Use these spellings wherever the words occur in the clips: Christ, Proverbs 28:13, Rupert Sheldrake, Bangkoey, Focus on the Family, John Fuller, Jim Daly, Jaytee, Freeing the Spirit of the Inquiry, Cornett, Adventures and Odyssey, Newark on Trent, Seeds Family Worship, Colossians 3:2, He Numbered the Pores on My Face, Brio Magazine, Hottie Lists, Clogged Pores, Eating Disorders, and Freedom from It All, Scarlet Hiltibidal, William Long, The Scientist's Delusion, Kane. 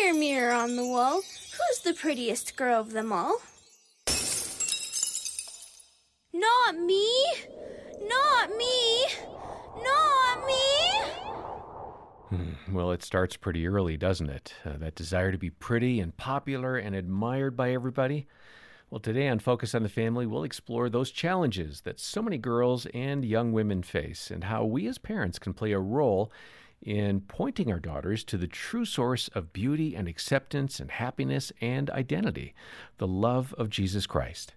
Here, mirror on the wall, who's the prettiest girl of them all? Not me! Not me! Not me! Well, it starts pretty early, doesn't it? That desire to be pretty and popular and admired by everybody. Well, today on Focus on the Family, we'll explore those challenges that so many girls and young women face and how we as parents can play a role in pointing our daughters to the true source of beauty and acceptance and happiness and identity, the love of Jesus Christ.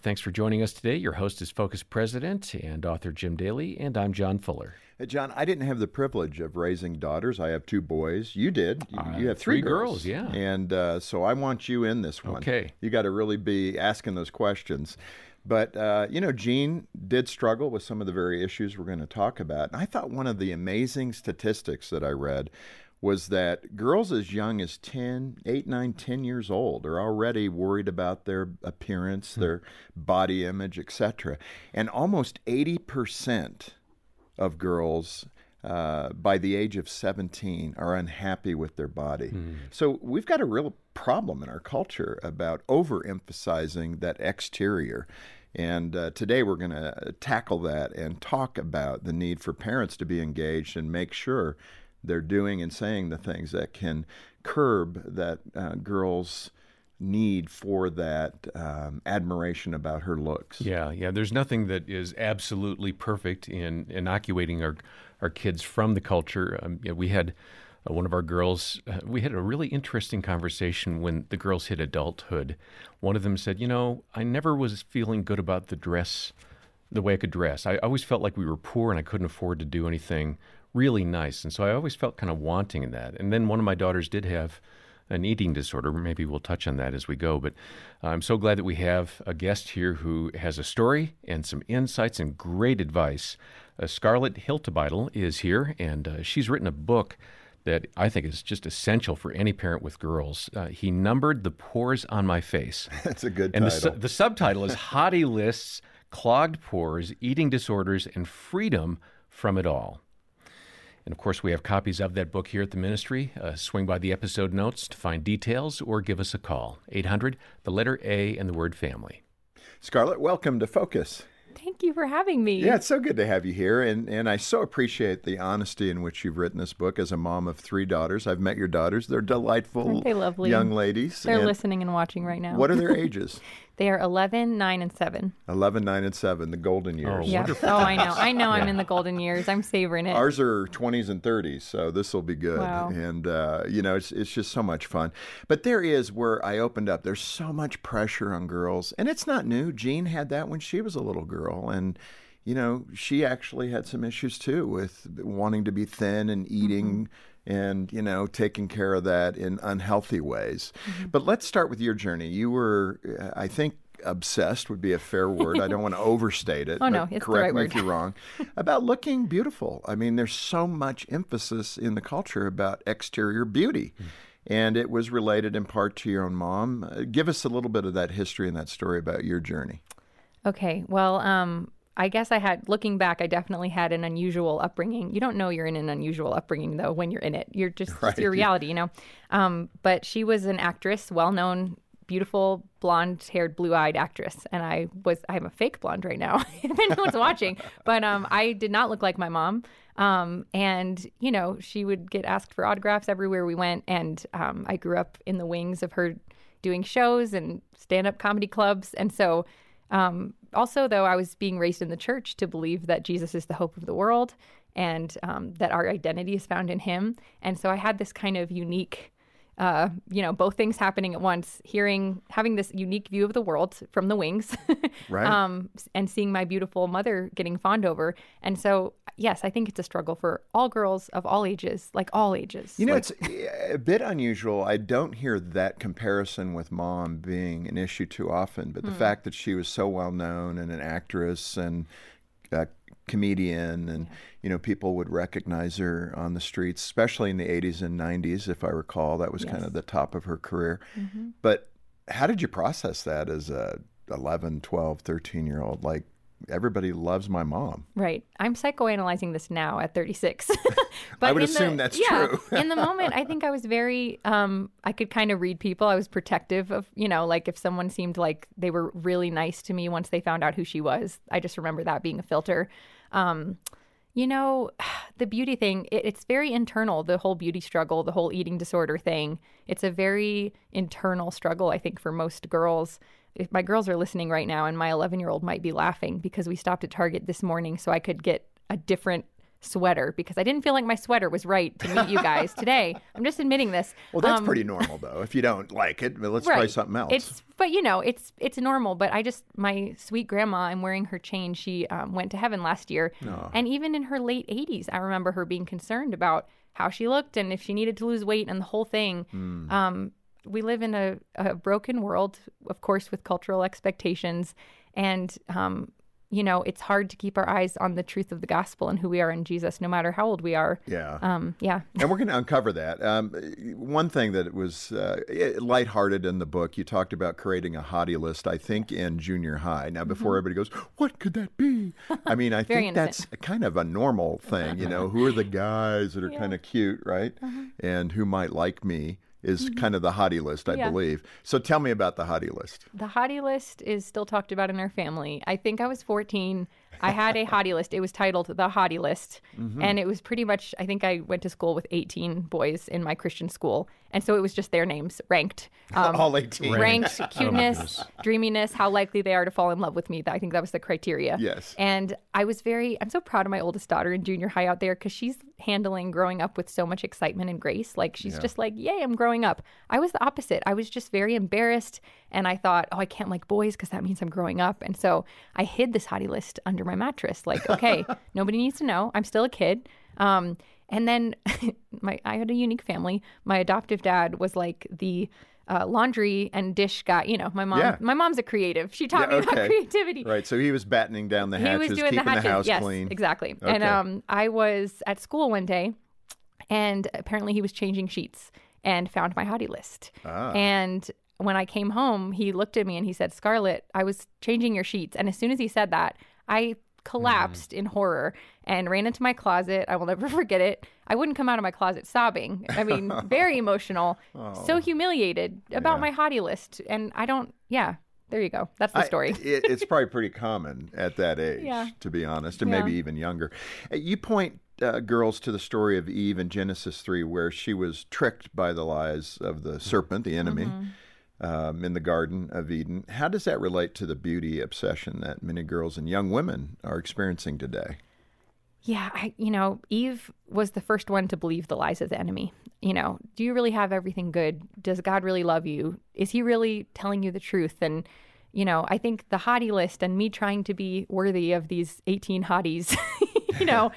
Thanks for joining us today. Your host is Focus President and author Jim Daly, and I'm John Fuller. Hey, John, I didn't have the privilege of raising daughters. I have two boys. You did. You have three girls. Yeah. And so I want you in this one. Okay. You got to really be asking those questions. But, Jean did struggle with some of the very issues we're going to talk about. And I thought one of the amazing statistics that I read was that girls as young as 8, 9, 10 years old are already worried about their appearance, their body image, etc. And almost 80% of girls by the age of 17 are unhappy with their body. So we've got a real problem in our culture about overemphasizing that exterior. And today we're going to tackle that and talk about the need for parents to be engaged and make sure they're doing and saying the things that can curb that girl's need for that admiration about her looks. Yeah. There's nothing that is absolutely perfect in inoculating our kids from the culture. We had one of our girls, we had a really interesting conversation when the girls hit adulthood. One of them said, I never was feeling good about the way I could dress. I always felt like we were poor and I couldn't afford to do anything really nice. And so I always felt kind of wanting in that. And then one of my daughters did have an eating disorder. Maybe we'll touch on that as we go. But I'm so glad that we have a guest here who has a story and some insights and great advice. Scarlet Hiltibidal is here, and she's written a book that I think is just essential for any parent with girls. He Numbered the Pores on My Face. That's a good title. And the subtitle is Hottie Lists, Clogged Pores, Eating Disorders, and Freedom from It All. And, of course, we have copies of that book here at the ministry. Swing by the episode notes to find details or give us a call. 800, the letter A and the word family. Scarlett, welcome to Focus. Thank you for having me. Yeah, it's so good to have you here. And I so appreciate the honesty in which you've written this book. As a mom of three daughters, I've met your daughters. They're delightful, aren't they lovely? Young ladies. They're listening and watching right now. What are their ages? They are 11, 9, and 7. 11, 9, and 7, the golden years. Oh, yeah. Wonderful. Oh, I know I'm in the golden years. I'm savoring it. Ours are 20s and 30s, so this will be good. Wow. And, it's just so much fun. But there is where I opened up. There's so much pressure on girls, and it's not new. Jean had that when she was a little girl, and she actually had some issues too with wanting to be thin and eating and, taking care of that in unhealthy ways. But let's start with your journey. You were, I think, obsessed would be a fair word. I don't want to overstate it. Oh, no, it's the right word. Correct me if you're wrong. About looking beautiful. I mean, there's so much emphasis in the culture about exterior beauty. And it was related in part to your own mom. Give us a little bit of that history and that story about your journey. Okay. Well, I guess looking back, I definitely had an unusual upbringing. You don't know you're in an unusual upbringing, though, when you're in it. You're just, right. It's your reality, But she was an actress, well-known, beautiful, blonde-haired, blue-eyed actress. And I'm a fake blonde right now, if anyone's watching. But I did not look like my mom. She would get asked for autographs everywhere we went. And I grew up in the wings of her doing shows and stand-up comedy clubs. And so... also, though, I was being raised in the church to believe that Jesus is the hope of the world and that our identity is found in him. And so I had this kind of unique, both things happening at once, having this unique view of the world from the wings right. And seeing my beautiful mother getting fawned over. And so, yes, I think it's a struggle for all girls of all ages, like all ages. It's a bit unusual. I don't hear that comparison with mom being an issue too often, but the fact that she was so well-known and an actress and a comedian and, people would recognize her on the streets, especially in the 80s and 90s, if I recall. That was kind of the top of her career. But how did you process that as a 11, 12, 13-year-old? Like, everybody loves my mom. Right. I'm psychoanalyzing this now at 36. But I would assume that's true. In the moment, I think I was very, I could kind of read people. I was protective of, you know, like if someone seemed like they were really nice to me once they found out who she was, I just remember that being a filter. You know, the beauty thing, it's very internal, the whole beauty struggle, the whole eating disorder thing. It's a very internal struggle, I think, for most girls. If my girls are listening right now, and my 11-year-old might be laughing because we stopped at Target this morning so I could get a different sweater because I didn't feel like my sweater was right to meet you guys today. I'm just admitting this. Well, that's pretty normal, though. If you don't like it, let's try something else. But, you know, it's normal. But I just, my sweet grandma, I'm wearing her chain. She went to heaven last year. Oh. And even in her late 80s, I remember her being concerned about how she looked and if she needed to lose weight and the whole thing. Mm. We live in a broken world, of course, with cultural expectations. And, you know, it's hard to keep our eyes on the truth of the gospel and who we are in Jesus, no matter how old we are. Yeah. And we're going to uncover that. One thing that was lighthearted in the book, you talked about creating a hottie list, I think, in junior high. Now, before everybody goes, what could that be? I mean, I think innocent. That's kind of a normal thing, you know, who are the guys that are kind of cute, right? Uh-huh. And who might like me is kind of the hottie list, I believe. So tell me about the hottie list. The hottie list is still talked about in our family. I think I was 14. I had a hottie list. It was titled The Hottie List. Mm-hmm. And it was pretty much, I think I went to school with 18 boys in my Christian school. And so it was just their names ranked. All 18. Ranked cuteness, dreaminess, how likely they are to fall in love with me. I think that was the criteria. Yes. And I was I'm so proud of my oldest daughter in junior high out there because she's handling growing up with so much excitement and grace. Like she's just like, yay, I'm growing up. I was the opposite. I was just very embarrassed. And I thought, oh, I can't like boys because that means I'm growing up. And so I hid this hottie list under my mattress. Like, okay, nobody needs to know. I'm still a kid. And then I had a unique family. My adoptive dad was like the laundry and dish guy. You know, my mom. Yeah. My mom's a creative. She taught me about creativity. Right. So he was battening down the hatches, keeping the house clean. Exactly. Okay. And I was at school one day, and apparently he was changing sheets and found my hottie list. Ah. And when I came home, he looked at me and he said, "Scarlet, I was changing your sheets." And as soon as he said that, I collapsed in horror and ran into my closet. I will never forget it. I wouldn't come out of my closet sobbing. I mean, very emotional, so humiliated about my hottie list. And I don't, there you go. That's the story. It's probably pretty common at that age, to be honest, and maybe even younger. You point girls to the story of Eve in Genesis 3, where she was tricked by the lies of the serpent, the enemy. Mm-hmm. In the Garden of Eden. How does that relate to the beauty obsession that many girls and young women are experiencing today? Yeah, Eve was the first one to believe the lies of the enemy. You know, do you really have everything good? Does God really love you? Is he really telling you the truth? And, you know, I think the hottie list and me trying to be worthy of these 18 hotties, you know,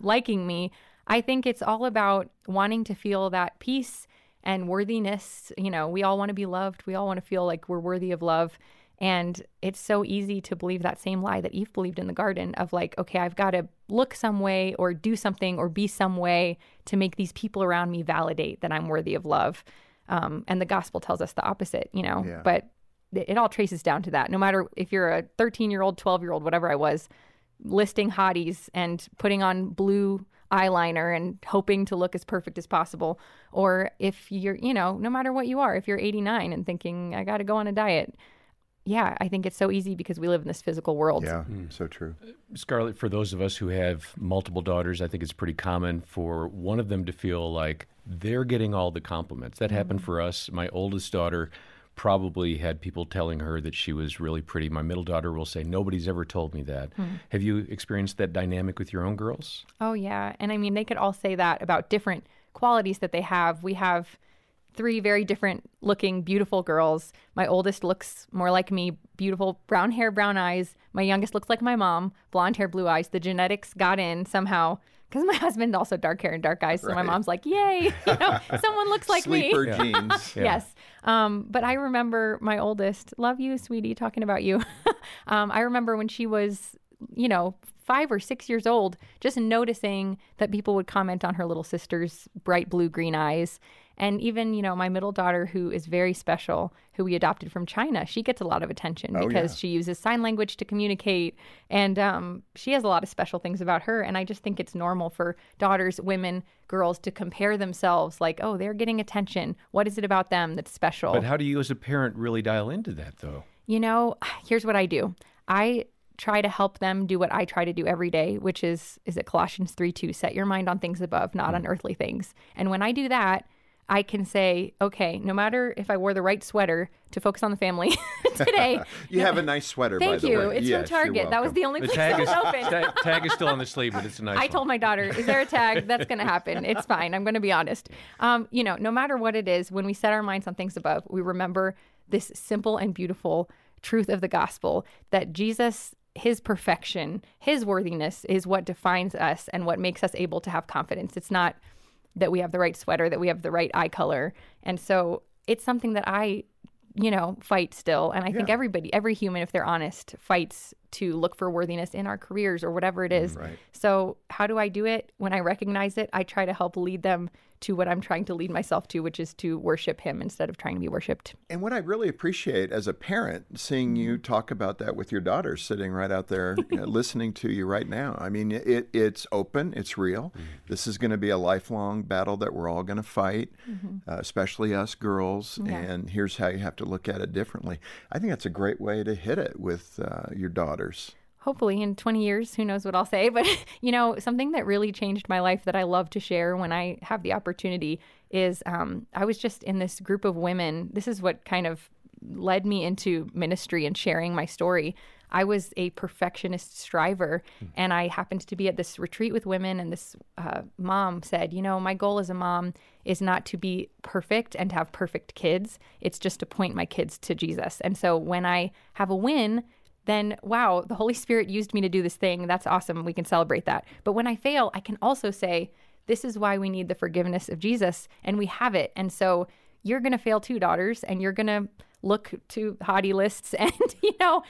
liking me, I think it's all about wanting to feel that peace and worthiness. You know, we all want to be loved. We all want to feel like we're worthy of love. And it's so easy to believe that same lie that Eve believed in the garden of like, okay, I've got to look some way or do something or be some way to make these people around me validate that I'm worthy of love. And the gospel tells us the opposite, you know, but it all traces down to that. No matter if you're a 13-year-old, 12-year-old, whatever I was, listing hotties and putting on blue eyeliner and hoping to look as perfect as possible. Or if you're, you know, no matter what you are, if you're 89 and thinking, I got to go on a diet. Yeah, I think it's so easy because we live in this physical world. Yeah, so true. Scarlet, for those of us who have multiple daughters, I think it's pretty common for one of them to feel like they're getting all the compliments. That happened for us. My oldest daughter probably had people telling her that she was really pretty. My middle daughter will say, nobody's ever told me that. Mm. Have you experienced that dynamic with your own girls? Oh, yeah. And I mean, they could all say that about different qualities that they have. We have three very different looking, beautiful girls. My oldest looks more like me, beautiful brown hair, brown eyes. My youngest looks like my mom, blonde hair, blue eyes. The genetics got in somehow. Because my husband also dark hair and dark eyes, so my mom's like, yay, you know, someone looks like Sleeper me. Sleeper jeans. Yes. But I remember my oldest, love you, sweetie, talking about you. I remember when she was, you know, 5 or 6 years old, just noticing that people would comment on her little sister's bright blue green eyes. And even, you know, my middle daughter, who is very special, who we adopted from China, she gets a lot of attention because she uses sign language to communicate. And she has a lot of special things about her. And I just think it's normal for daughters, women, girls to compare themselves like, oh, they're getting attention. What is it about them that's special? But how do you as a parent really dial into that, though? You know, here's what I do. I try to help them do what I try to do every day, which is it Colossians 3:2, set your mind on things above, not on earthly things. And when I do that, I can say, okay, no matter if I wore the right sweater to focus on the family today. You have a nice sweater, by the way. Thank you. It's from Target. That was the only place that was open. Tag is still on the sleeve, but it's a nice one. I told my daughter, is there a tag? That's going to happen. It's fine. I'm going to be honest. You know, no matter what it is, when we set our minds on things above, we remember this simple and beautiful truth of the gospel that Jesus, his perfection, his worthiness is what defines us and what makes us able to have confidence. It's not that we have the right sweater, that we have the right eye color. And so it's something that I, you know, fight still. And I think everybody, every human, if they're honest, fights to look for worthiness in our careers or whatever it is. Right. So how do I do it? When I recognize it, I try to help lead them to what I'm trying to lead myself to, which is to worship him instead of trying to be worshiped. And what I really appreciate as a parent, seeing you talk about that with your daughter sitting right out there listening to you right now. I mean, it's open, it's real. Mm-hmm. This is going to be a lifelong battle that we're all going to fight, especially us girls. Yeah. And here's how you have to look at it differently. I think that's a great way to hit it with your daughters. Hopefully in 20 years, who knows what I'll say. But, you know, something that really changed my life that I love to share when I have the opportunity is I was just in this group of women. This is what kind of led me into ministry and sharing my story. I was a perfectionist striver, and I happened to be at this retreat with women, and this mom said, you know, my goal as a mom is not to be perfect and to have perfect kids. It's just to point my kids to Jesus. And so when I have a win, then, wow, the Holy Spirit used me to do this thing. That's awesome. We can celebrate that. But when I fail, I can also say, this is why we need the forgiveness of Jesus, and we have it. And so you're going to fail too, daughters, and you're going to look to Hottie Lists and, you know,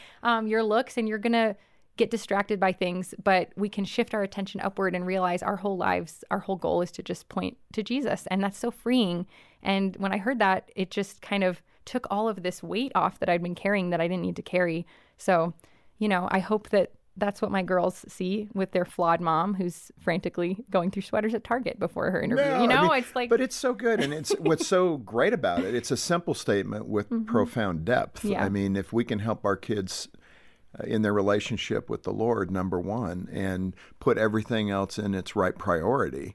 your looks, and you're going to get distracted by things. But we can shift our attention upward and realize our whole lives, our whole goal is to just point to Jesus. And that's so freeing. And when I heard that, it just kind of took all of this weight off that I'd been carrying that I didn't need to carry. So, you know, I hope that that's what my girls see with their flawed mom who's frantically going through sweaters at Target before her interview. No, you know, I mean, it's like... But it's so good. And it's what's so great about it, it's a simple statement with profound depth. Yeah. I mean, if we can help our kids in their relationship with the Lord, number one, and put everything else in its right priority,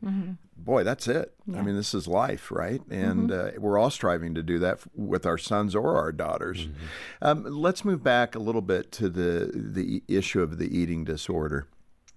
boy, that's it. Yeah. I mean, this is life, right? And we're all striving to do that with our sons or our daughters. Let's move back a little bit to the issue of the eating disorder,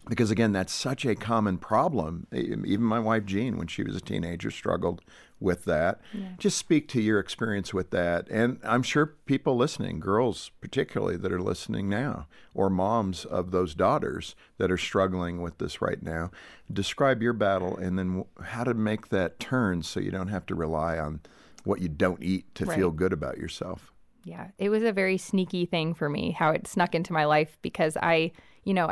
because again, that's such a common problem. Even my wife, Jean, when she was a teenager, struggled with that. Yeah. Just speak to your experience with that. And I'm sure people listening, girls particularly that are listening now, or moms of those daughters that are struggling with this right now, describe your battle and then how to make that turn so you don't have to rely on what you don't eat to feel good about yourself. Yeah, it was a very sneaky thing for me, how it snuck into my life, because I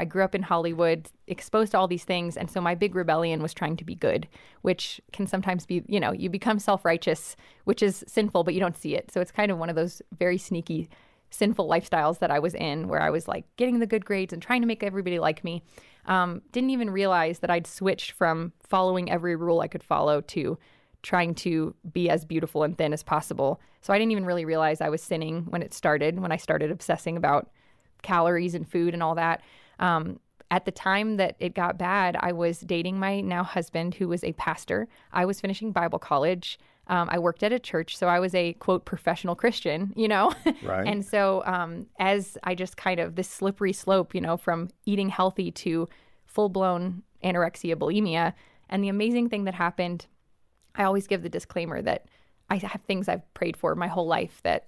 grew up in Hollywood, exposed to all these things. And so my big rebellion was trying to be good, which can sometimes be, you know, you become self-righteous, which is sinful, but you don't see it. So it's kind of one of those very sneaky, sinful lifestyles that I was in, where I was like getting the good grades and trying to make everybody like me. Didn't even realize that I'd switched from following every rule I could follow to trying to be as beautiful and thin as possible. So I didn't even really realize I was sinning when I started obsessing about calories and food and all that. At the time that it got bad, I was dating my now husband, who was a pastor. I was finishing Bible college. I worked at a church, so I was a, quote, professional Christian, you know? Right. And so as I just kind of, this slippery slope, you know, from eating healthy to full-blown anorexia, bulimia. And the amazing thing that happened, I always give the disclaimer that I have things I've prayed for my whole life that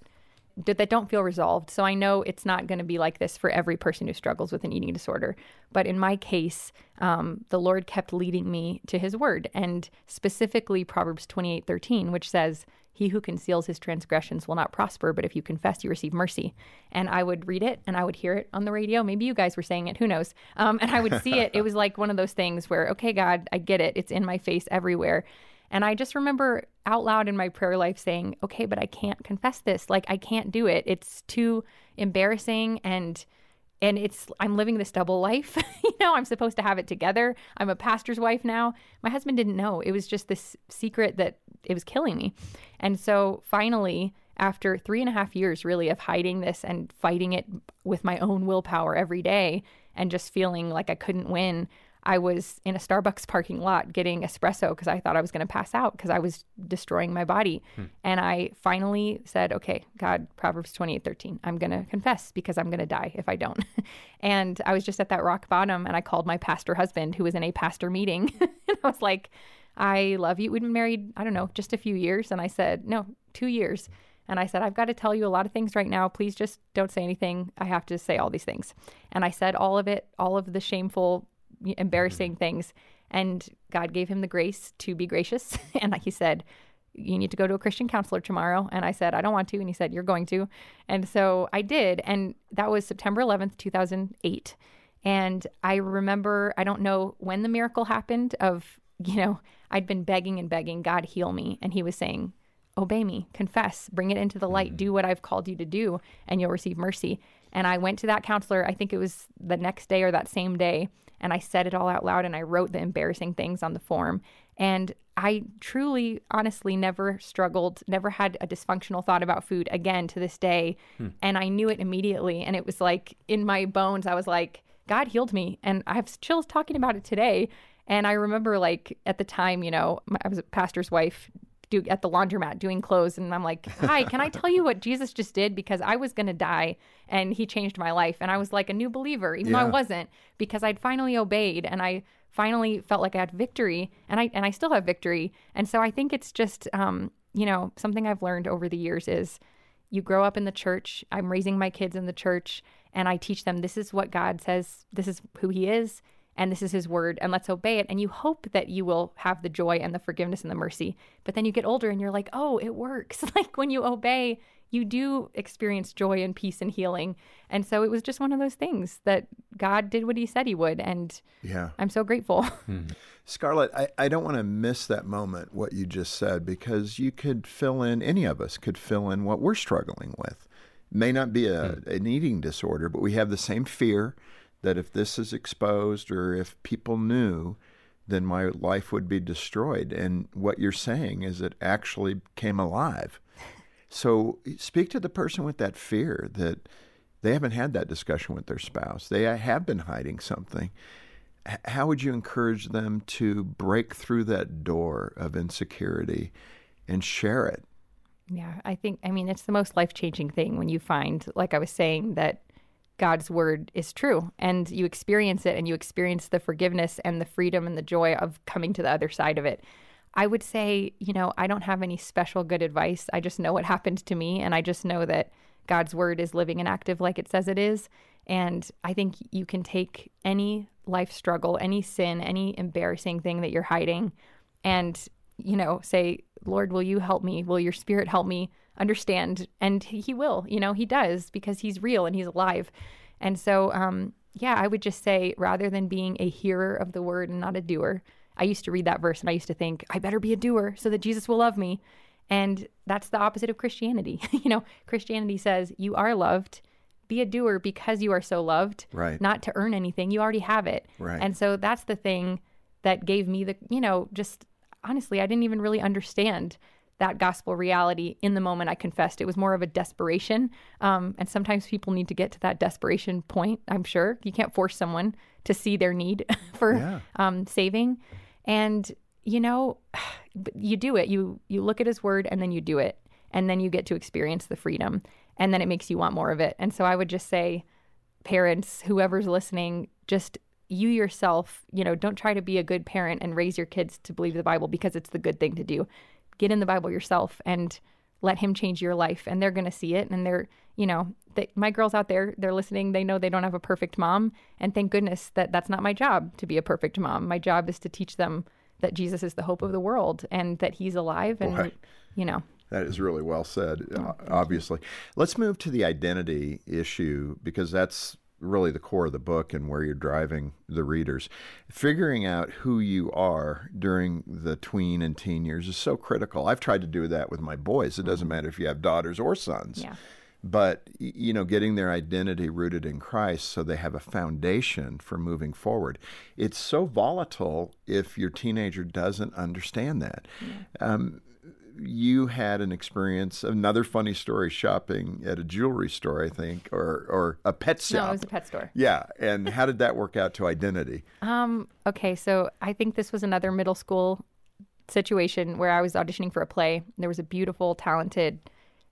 don't feel resolved. So I know it's not going to be like this for every person who struggles with an eating disorder. But in my case, the Lord kept leading me to his word, and specifically Proverbs 28:13, which says, he who conceals his transgressions will not prosper, but if you confess, you receive mercy. And I would read it, and I would hear it on the radio. Maybe you guys were saying it, who knows? And I would see it. It was like one of those things where, okay, God, I get it. It's in my face everywhere. And I just remember out loud in my prayer life saying, okay, but I can't confess this. Like, I can't do it. It's too embarrassing. And I'm living this double life. I'm supposed to have it together. I'm a pastor's wife now. My husband didn't know. It was just this secret that it was killing me. And so finally, after 3.5 years really of hiding this and fighting it with my own willpower every day and just feeling like I couldn't win, I was in a Starbucks parking lot getting espresso because I thought I was going to pass out because I was destroying my body. And I finally said, okay, God, Proverbs 28:13, I'm going to confess because I'm going to die if I don't. And I was just at that rock bottom, and I called my pastor husband, who was in a pastor meeting. And I was like, I love you. We'd been married, I don't know, just a few years. And I said, no, 2 years. And I said, I've got to tell you a lot of things right now. Please just don't say anything. I have to say all these things. And I said all of it, all of the shameful, embarrassing things. And God gave him the grace to be gracious. And he said, you need to go to a Christian counselor tomorrow. And I said, I don't want to. And he said, you're going to. And so I did. And that was September 11th, 2008. And I remember, I don't know when the miracle happened of, I'd been begging and begging, God, heal me. And he was saying, obey me, confess, bring it into the light, do what I've called you to do, and you'll receive mercy. And I went to that counselor, I think it was the next day or that same day, and I said it all out loud, and I wrote the embarrassing things on the form. And I truly, honestly, never struggled, never had a dysfunctional thought about food again to this day. And I knew it immediately. And it was like in my bones, I was like, God healed me. And I have chills talking about it today. And I remember, like, at the time, I was a pastor's wife, at the laundromat doing clothes, and I'm like, hi, can I tell you what Jesus just did? Because I was going to die, and he changed my life, and I was like a new believer, even though I wasn't, because I'd finally obeyed, and I finally felt like I had victory, and I still have victory. And so I think it's just, something I've learned over the years is you grow up in the church. I'm raising my kids in the church, and I teach them, this is what God says, this is who he is, and this is his word, and let's obey it. And you hope that you will have the joy and the forgiveness and the mercy. But then you get older and you're like, oh, it works. Like, when you obey, you do experience joy and peace and healing. And so it was just one of those things that God did what he said he would. And I'm so grateful. Scarlett, I don't want to miss that moment, what you just said, because you could fill in, any of us could fill in what we're struggling with. It may not be an eating disorder, but we have the same fear that if this is exposed or if people knew, then my life would be destroyed. And what you're saying is it actually came alive. So speak to the person with that fear that they haven't had that discussion with their spouse. They have been hiding something. How would you encourage them to break through that door of insecurity and share it? Yeah, I mean, it's the most life-changing thing when you find, like I was saying, that God's word is true, and you experience it, and you experience the forgiveness and the freedom and the joy of coming to the other side of it. I would say, I don't have any special good advice. I just know what happened to me, and I just know that God's word is living and active like it says it is. And I think you can take any life struggle, any sin, any embarrassing thing that you're hiding, and, say, Lord, will you help me? Will your spirit help me understand? And he will, he does, because he's real and he's alive. And so, I would just say, rather than being a hearer of the word and not a doer, I used to read that verse and I used to think, I better be a doer so that Jesus will love me. And that's the opposite of Christianity. Christianity says you are loved. Be a doer because you are so loved, right? Not to earn anything. You already have it. Right. And so that's the thing that gave me the, just honestly, I didn't even really understand that gospel reality in the moment I confessed. It was more of a desperation. And sometimes people need to get to that desperation point, I'm sure. You can't force someone to see their need for saving. And, you do it. You look at his word, and then you do it. And then you get to experience the freedom. And then it makes you want more of it. And so I would just say, parents, whoever's listening, just you yourself, don't try to be a good parent and raise your kids to believe the Bible because it's the good thing to do. Get in the Bible yourself and let him change your life. And they're going to see it. And they're, my girls out there, they're listening. They know they don't have a perfect mom. And thank goodness that that's not my job to be a perfect mom. My job is to teach them that Jesus is the hope of the world and that he's alive. And, That is really well said, obviously. Let's move to the identity issue, because that's really the core of the book and where you're driving the readers. Figuring out who you are during the tween and teen years is so critical. I've tried to do that with my boys. It doesn't matter if you have daughters or sons. Yeah. But, you know, getting their identity rooted in Christ so they have a foundation for moving forward. It's so volatile if your teenager doesn't understand that. Yeah. You had an experience, another funny story, shopping at a jewelry store, I think, or a pet shop. No, it was a pet store. Yeah. And how did that work out to identity? Okay. So I think this was another middle school situation where I was auditioning for a play. There was a beautiful, talented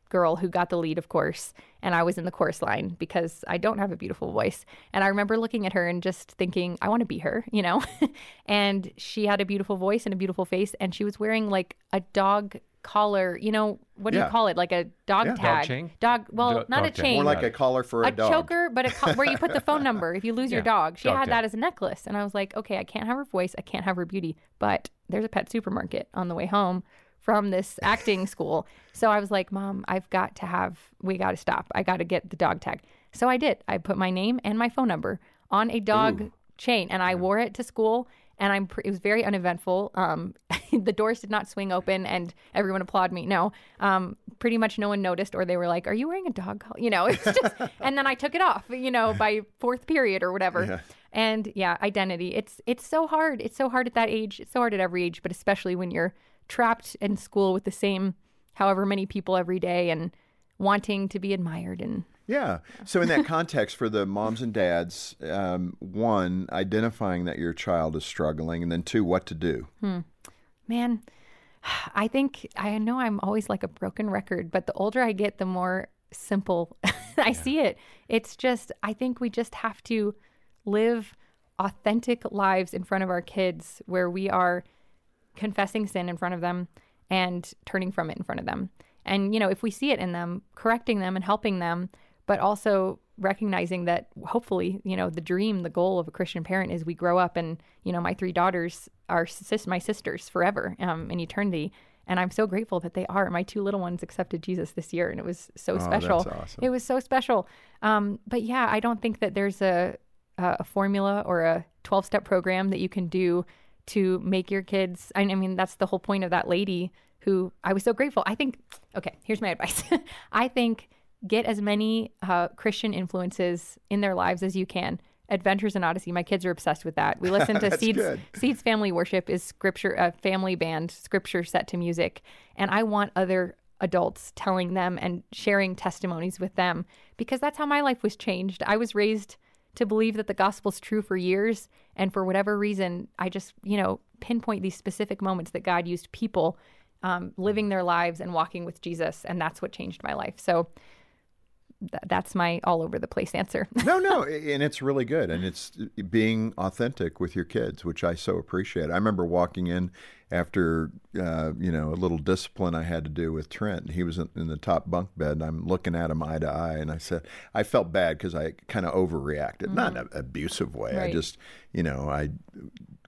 girl who got the lead, of course, and I was in the chorus line because I don't have a beautiful voice. And I remember looking at her and just thinking, I want to be her, you know? And she had a beautiful voice and a beautiful face, and she was wearing like a dog collar, you know, what do you call it? Like a dog tag. Dog chain? Not a chain. More like a collar for a dog. A choker, but where you put the phone number if you lose your dog. She had that as a necklace. And I was like, okay, I can't have her voice, I can't have her beauty, but there's a pet supermarket on the way home from this acting school. So I was like, Mom, we got to stop. I got to get the dog tag. So I did. I put my name and my phone number on a dog chain, and I wore it to school, and it was very uneventful. The doors did not swing open and everyone applauded me. No, pretty much no one noticed, or they were like, are you wearing a dog collar? You know, it's just, and then I took it off, you know, by fourth period or whatever. Yeah. And yeah, identity. It's so hard. It's so hard at that age. It's so hard at every age, but especially when you're trapped in school with the same however many people every day and wanting to be admired. And so in that context, for the moms and dads, one, identifying that your child is struggling, and then two, what to do. Man, I know I'm always like a broken record, but the older I get, the more simple I see it. It's just, I think we just have to live authentic lives in front of our kids where we are confessing sin in front of them and turning from it in front of them. And, you know, if we see it in them, correcting them and helping them, but also recognizing that hopefully, you know, the goal of a Christian parent is we grow up and, you know, my three daughters are my sisters forever in eternity. And I'm so grateful that they are. My two little ones accepted Jesus this year, and it was so special. That's awesome. It was so special. But yeah, I don't think that there's a formula or a 12-step program that you can do to make your kids, I mean, that's the whole point of that lady who I was so grateful. I think, okay, here's my advice. I think get as many Christian influences in their lives as you can. Adventures and Odyssey, my kids are obsessed with that. We listen to Seeds Family Worship is scripture, a family band, scripture set to music. And I want other adults telling them and sharing testimonies with them, because that's how my life was changed. I was raised to believe that the gospel's true for years. And for whatever reason, I just, you know, pinpoint these specific moments that God used people living their lives and walking with Jesus. And that's what changed my life. So that's my all over the place answer. No. And it's really good. And it's being authentic with your kids, which I so appreciate. I remember walking in after, you know, a little discipline I had to do with Trent. He was in the top bunk bed, and I'm looking at him eye to eye. And I said, I felt bad because I kind of overreacted, not in an abusive way. Right. I just, you know, I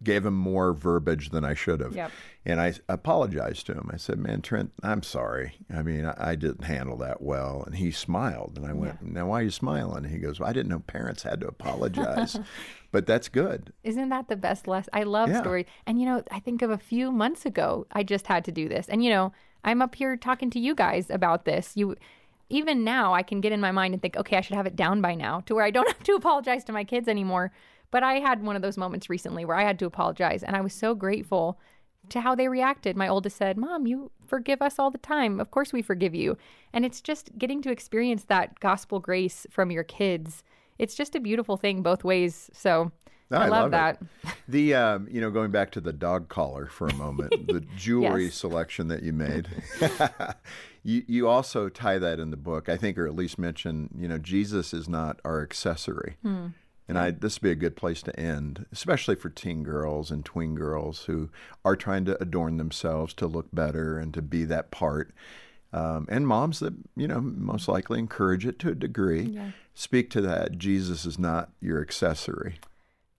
gave him more verbiage than I should have. Yep. And I apologized to him. I said, man, Trent, I'm sorry. I mean, I didn't handle that well. And he smiled. And I went, now why are you smiling? And he goes, well, I didn't know parents had to apologize. But that's good. Isn't that the best lesson? I love stories. And, you know, I think of a few months ago, I just had to do this. And, you know, I'm up here talking to you guys about this. Even now, I can get in my mind and think, okay, I should have it down by now to where I don't have to apologize to my kids anymore. But I had one of those moments recently where I had to apologize. And I was so grateful to how they reacted. My oldest said, Mom, you forgive us all the time. Of course we forgive you. And it's just getting to experience that gospel grace from your kids. It's just a beautiful thing both ways. So I love that. The, you know, going back to the dog collar for a moment, the jewelry selection that you made, you also tie that in the book, I think, or at least mention, you know, Jesus is not our accessory. And this would be a good place to end, especially for teen girls and tween girls who are trying to adorn themselves to look better and to be that part. And moms that, you know, most likely encourage it to a degree. Yeah. Speak to that. Jesus is not your accessory.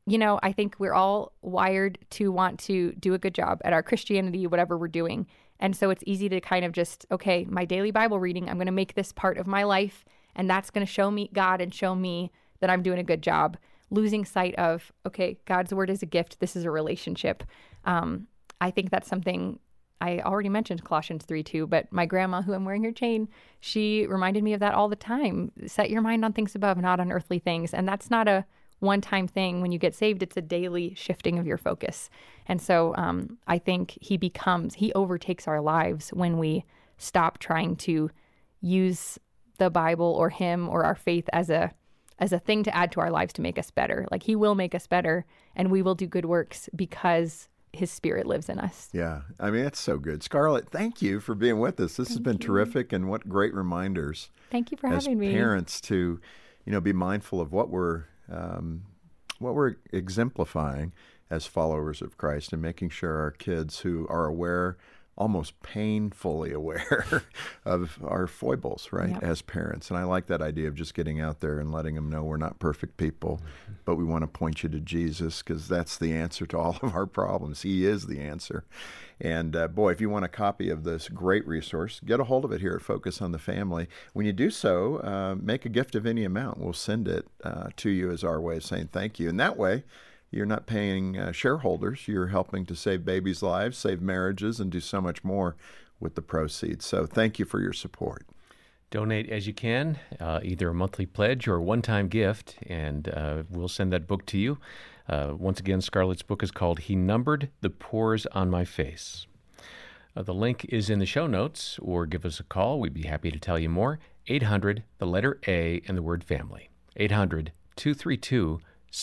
You know, I think we're all wired to want to do a good job at our Christianity, whatever we're doing. And so it's easy to kind of just, okay, my daily Bible reading, I'm going to make this part of my life. And that's going to show me God and show me that I'm doing a good job, losing sight of, okay, God's word is a gift. This is a relationship. I think that's something I already mentioned, Colossians 3:2, but my grandma, who I'm wearing her chain, she reminded me of that all the time. Set your mind on things above, not on earthly things. And that's not a one-time thing. When you get saved, it's a daily shifting of your focus. And so I think he overtakes our lives when we stop trying to use the Bible or him or our faith as a thing to add to our lives to make us better. Like, he will make us better, and we will do good works because his spirit lives in us. Yeah. I mean, that's so good. Scarlett, thank you for being with us. This has been terrific, and what great reminders. Thank you for having me. As parents to, be mindful of what we're exemplifying as followers of Christ, and making sure our kids, who are aware, almost painfully aware of our foibles, right, yep, as parents. And I like that idea of just getting out there and letting them know we're not perfect people, but we want to point you to Jesus, because that's the answer to all of our problems. He is the answer. And boy, if you want a copy of this great resource, get a hold of it here at Focus on the Family. When you do so, make a gift of any amount. We'll send it to you as our way of saying thank you. And that way, you're not paying shareholders. You're helping to save babies' lives, save marriages, and do so much more with the proceeds. So thank you for your support. Donate as you can, either a monthly pledge or a one-time gift, and we'll send that book to you. Once again, Scarlett's book is called He Numbered the Pores on My Face. The link is in the show notes, or give us a call. We'd be happy to tell you more. 800, the letter A, and the word family. 800-232-6459.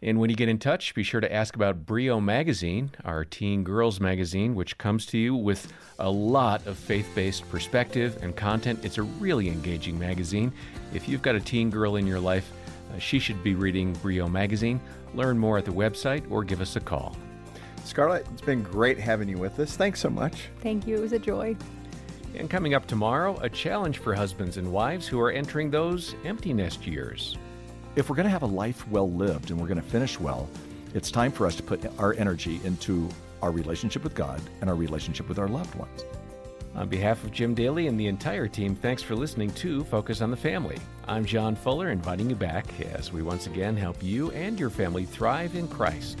And when you get in touch, be sure to ask about Brio Magazine, our teen girls magazine, which comes to you with a lot of faith-based perspective and content. It's a really engaging magazine. If you've got a teen girl in your life, she should be reading Brio Magazine. Learn more at the website or give us a call. Scarlett, it's been great having you with us. Thanks so much. Thank you. It was a joy. And coming up tomorrow, a challenge for husbands and wives who are entering those empty nest years. If we're going to have a life well lived and we're going to finish well, it's time for us to put our energy into our relationship with God and our relationship with our loved ones. On behalf of Jim Daly and the entire team, thanks for listening to Focus on the Family. I'm John Fuller, inviting you back as we once again help you and your family thrive in Christ.